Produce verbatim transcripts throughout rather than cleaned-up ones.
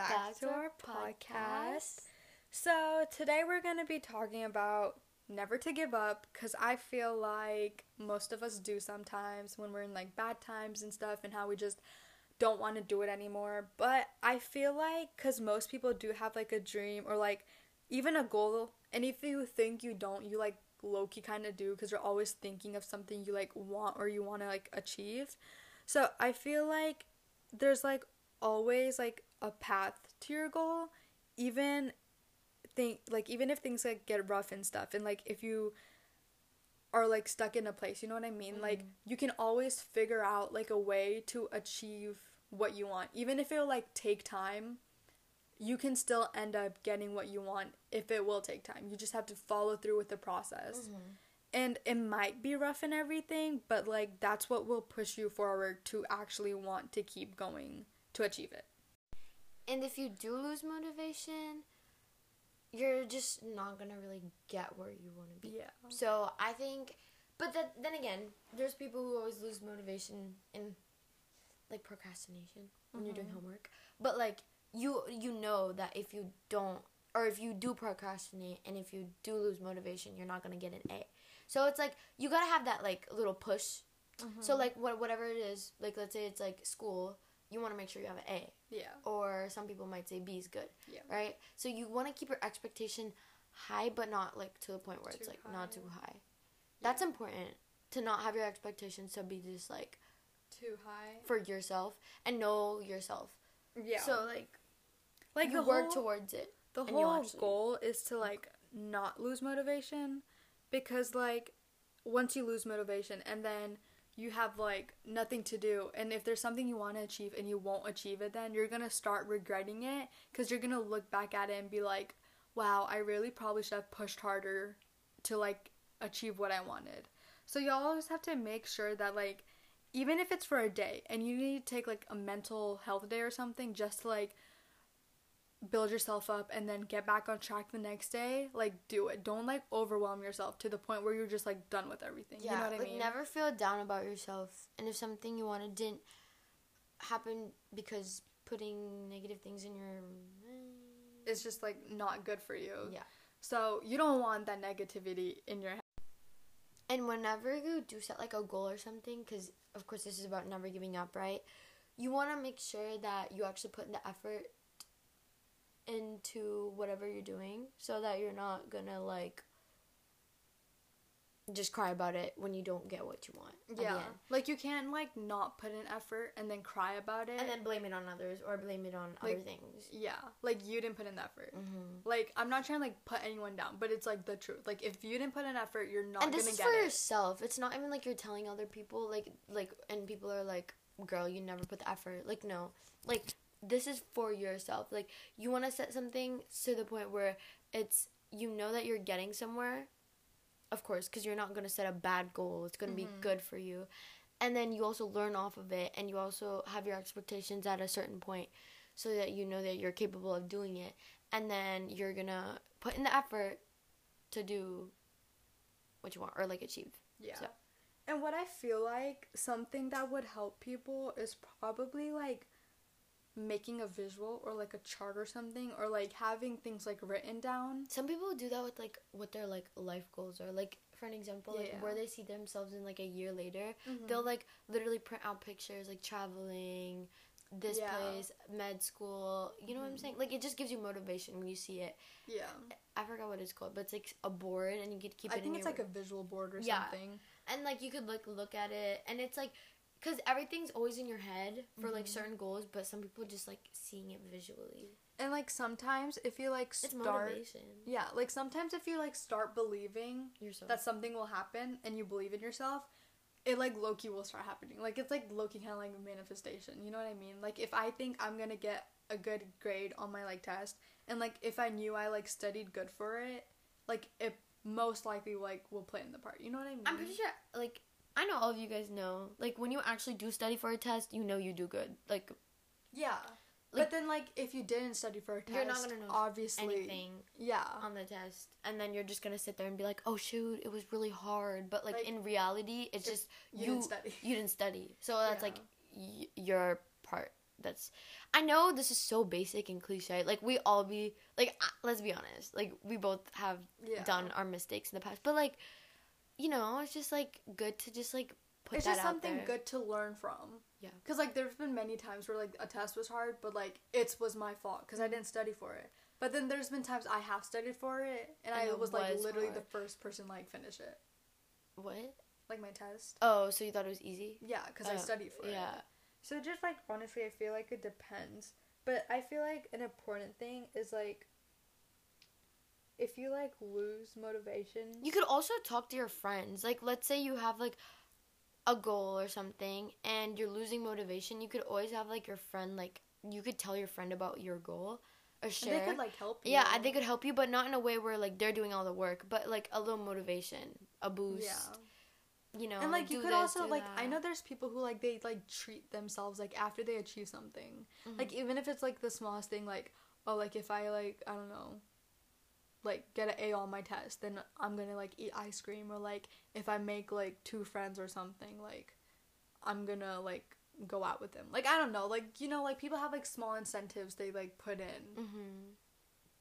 back, back to, to our podcast. podcast. So today we're going to be talking about never to give up, because I feel like most of us do sometimes when we're in like bad times and stuff, and how we just don't want to do it anymore. But I feel like because most people do have like a dream or like even a goal, and if you think you don't, you like low-key kind of do, because you're always thinking of something you like want or you want to like achieve. So I feel like there's like always like a path to your goal, even think like even if things like get rough and stuff, and like if you are like stuck in a place, you know what I mean? Mm. Like you can always figure out like a way to achieve what you want, even if it'll like take time. You can still end up getting what you want if it will take time. You just have to follow through with the process. Mm-hmm. And it might be rough and everything, but like that's what will push you forward to actually want to keep going to achieve it. And if you do lose motivation, you're just not going to really get where you want to be. Yeah. So I think, but that, then again, there's people who always lose motivation in like procrastination when mm-hmm. you're doing homework. But like, You you know that if you don't, or if you do procrastinate and if you do lose motivation, you're not going to get an A. So it's like, you got to have that like little push. Mm-hmm. So like what whatever it is, like let's say it's like school, you want to make sure you have an A. Yeah. Or some people might say B is good. Yeah. Right? So you want to keep your expectation high, but not like to the point where too it's like high. Not too high. Yeah. That's important, to not have your expectations to be just like too high for yourself, and know yourself. Yeah. So like Like you work whole, towards it. The whole goal is to like not lose motivation, because like once you lose motivation and then you have like nothing to do, and if there's something you want to achieve and you won't achieve it, then you're going to start regretting it, because you're going to look back at it and be like, wow, I really probably should have pushed harder to like achieve what I wanted. So you always have to make sure that like even if it's for a day and you need to take like a mental health day or something just to like build yourself up and then get back on track the next day, like do it. Don't like overwhelm yourself to the point where you're just like done with everything. Yeah, you know what like, I mean? Never feel down about yourself, and if something you wanted didn't happen, because putting negative things in your it's just like not good for you. Yeah. So you don't want that negativity in your head. And whenever you do set like a goal or something, because of course this is about never giving up, right? You want to make sure that you actually put in the effort into whatever you're doing, so that you're not gonna like just cry about it when you don't get what you want. Yeah, like you can't like not put in effort and then cry about it and then blame it on others, or blame it on like, other things. Yeah, like you didn't put in the effort. Mm-hmm. Like I'm not trying to like put anyone down, but it's like the truth. Like if you didn't put in effort, you're not gonna get it. And this is for yourself. It's not even like you're telling other people. Like like and people are like, girl, you never put the effort. Like no, like. This is for yourself. Like, you want to set something to the point where it's, you know that you're getting somewhere, of course, because you're not going to set a bad goal. It's going to mm-hmm. be good for you. And then you also learn off of it, and you also have your expectations at a certain point, so that you know that you're capable of doing it. And then you're going to put in the effort to do what you want, or, like, achieve. Yeah. So. And what I feel like something that would help people is probably, like, making a visual or like a chart or something, or like having things like written down. Some people do that with like what their like life goals are, like for an example, yeah, like yeah. where they see themselves in like a year later. Mm-hmm. They'll like literally print out pictures, like traveling, this yeah. place, med school, you know mm-hmm. what I'm saying? Like it just gives you motivation when you see it. Yeah, I forgot what it's called, but it's like a board, and you could keep I it I think in it's your... like a visual board or yeah. something. And like you could like look at it, and it's like, because everything's always in your head for, mm-hmm. like, certain goals, but some people just, like, seeing it visually. And, like, sometimes if you, like, start... It's motivation. Yeah, like, sometimes if you, like, start believing yourself that something will happen, and you believe in yourself, it, like, low-key will start happening. Like, it's, like, low-key kind of, like, manifestation. You know what I mean? Like, if I think I'm gonna get a good grade on my, like, test, and, like, if I knew I, like, studied good for it, like, it most likely, like, will play in the part. You know what I mean? I'm pretty sure, like... I know all of you guys know, like, when you actually do study for a test, you know you do good. Like, yeah. Like, but then, like, if you didn't study for a test, you're not gonna know obviously anything yeah. on the test. And then you're just going to sit there and be like, oh, shoot, it was really hard. But, like, like in reality, it's just you, you didn't study. You didn't study. So that's, yeah. like, y- your part. that's, I know this is so basic and cliche, like, we all be, like, let's be honest, like, we both have yeah. done our mistakes in the past, but, like, you know, it's just, like, good to just, like, put it's that out there. It's just something good to learn from. Yeah. Because, like, there's been many times where, like, a test was hard, but, like, it was my fault because I didn't study for it. But then there's been times I have studied for it, and, and I was, was, like, literally hard. the first person, like, finish it. What? Like, my test. Oh, so you thought it was easy? Yeah, because oh, I studied for yeah. it. Yeah. So just, like, honestly, I feel like it depends. But I feel like an important thing is, like, if you, like, lose motivation. You could also talk to your friends. Like, let's say you have, like, a goal or something, and you're losing motivation. You could always have, like, your friend, like, you could tell your friend about your goal. Or share. And they could, like, help you. Yeah, they could help you, but not in a way where, like, they're doing all the work. But, like, a little motivation. A boost. Yeah. You know, and, like, you could this, also, like, that. I know there's people who, like, they, like, treat themselves, like, after they achieve something. Mm-hmm. Like, even if it's, like, the smallest thing, like, oh, like, if I, like, I don't know, like, get an A on my test, then I'm gonna, like, eat ice cream. Or, like, if I make, like, two friends or something, like, I'm gonna, like, go out with them. Like, I don't know. Like, you know, like, people have, like, small incentives they, like, put in. Mm-hmm.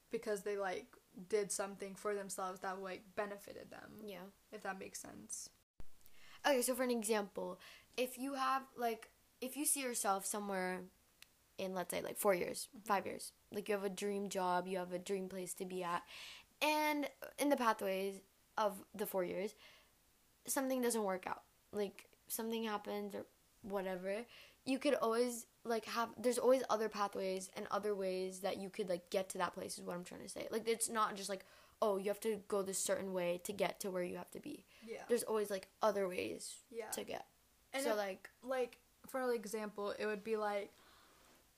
Because they, like, did something for themselves that, like, benefited them. Yeah. If that makes sense. Okay, so for an example, if you have, like, if you see yourself somewhere in, let's say, like, four years, five years, like, you have a dream job, you have a dream place to be at, and in the pathways of the four years, something doesn't work out, like, something happens or whatever, you could always, like, have, there's always other pathways and other ways that you could, like, get to that place is what I'm trying to say. Like, it's not just, like, oh, you have to go this certain way to get to where you have to be. Yeah. There's always, like, other ways yeah. to get. And so, it, like... Like, for example, it would be, like,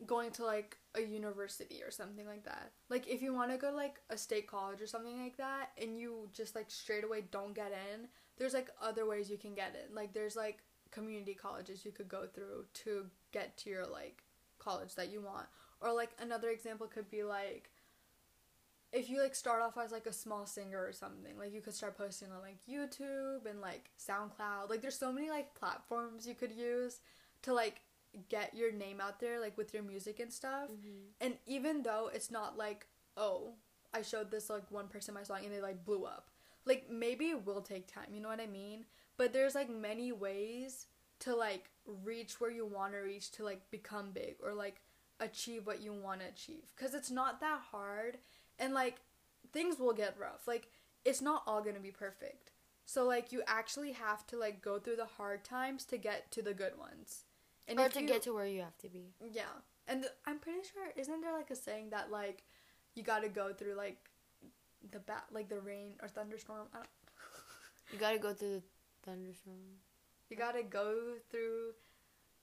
going to, like, a university or something like that. Like, if you want to go to, like, a state college or something like that, and you just, like, straight away don't get in, there's, like, other ways you can get in. Like, there's, like, community colleges you could go through to get to your, like, college that you want. Or, like, another example could be, like... If you, like, start off as, like, a small singer or something, like, you could start posting on, like, YouTube and, like, SoundCloud. Like, there's so many, like, platforms you could use to, like, get your name out there, like, with your music and stuff. Mm-hmm. And even though it's not, like, oh, I showed this, like, one person my song and they, like, blew up. Like, maybe it will take time, you know what I mean? But there's, like, many ways to, like, reach where you want to reach to, like, become big or, like, achieve what you want to achieve. Because it's not that hard. And, like, things will get rough. Like, it's not all gonna be perfect. So, like, you actually have to, like, go through the hard times to get to the good ones. And or if to you, get to where you have to be. Yeah. And th- I'm pretty sure, isn't there, like, a saying that, like, you gotta go through, like, the bat, like, the rain or thunderstorm? I don't You gotta go through the thunderstorm. You gotta go through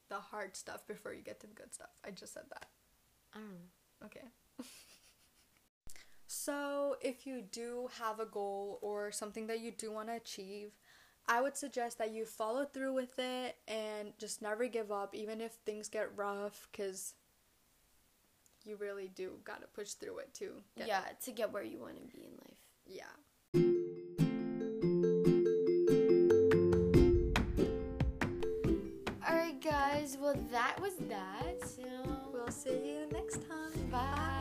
the hard stuff before you get to the good stuff. I just said that. I don't know. Okay. So, if you do have a goal or something that you do want to achieve, I would suggest that you follow through with it and just never give up, even if things get rough, because you really do got to push through it to get Yeah, it. to get where you want to be in life. Yeah. Alright, guys. Well, that was that. So, we'll see you next time. Bye. Bye.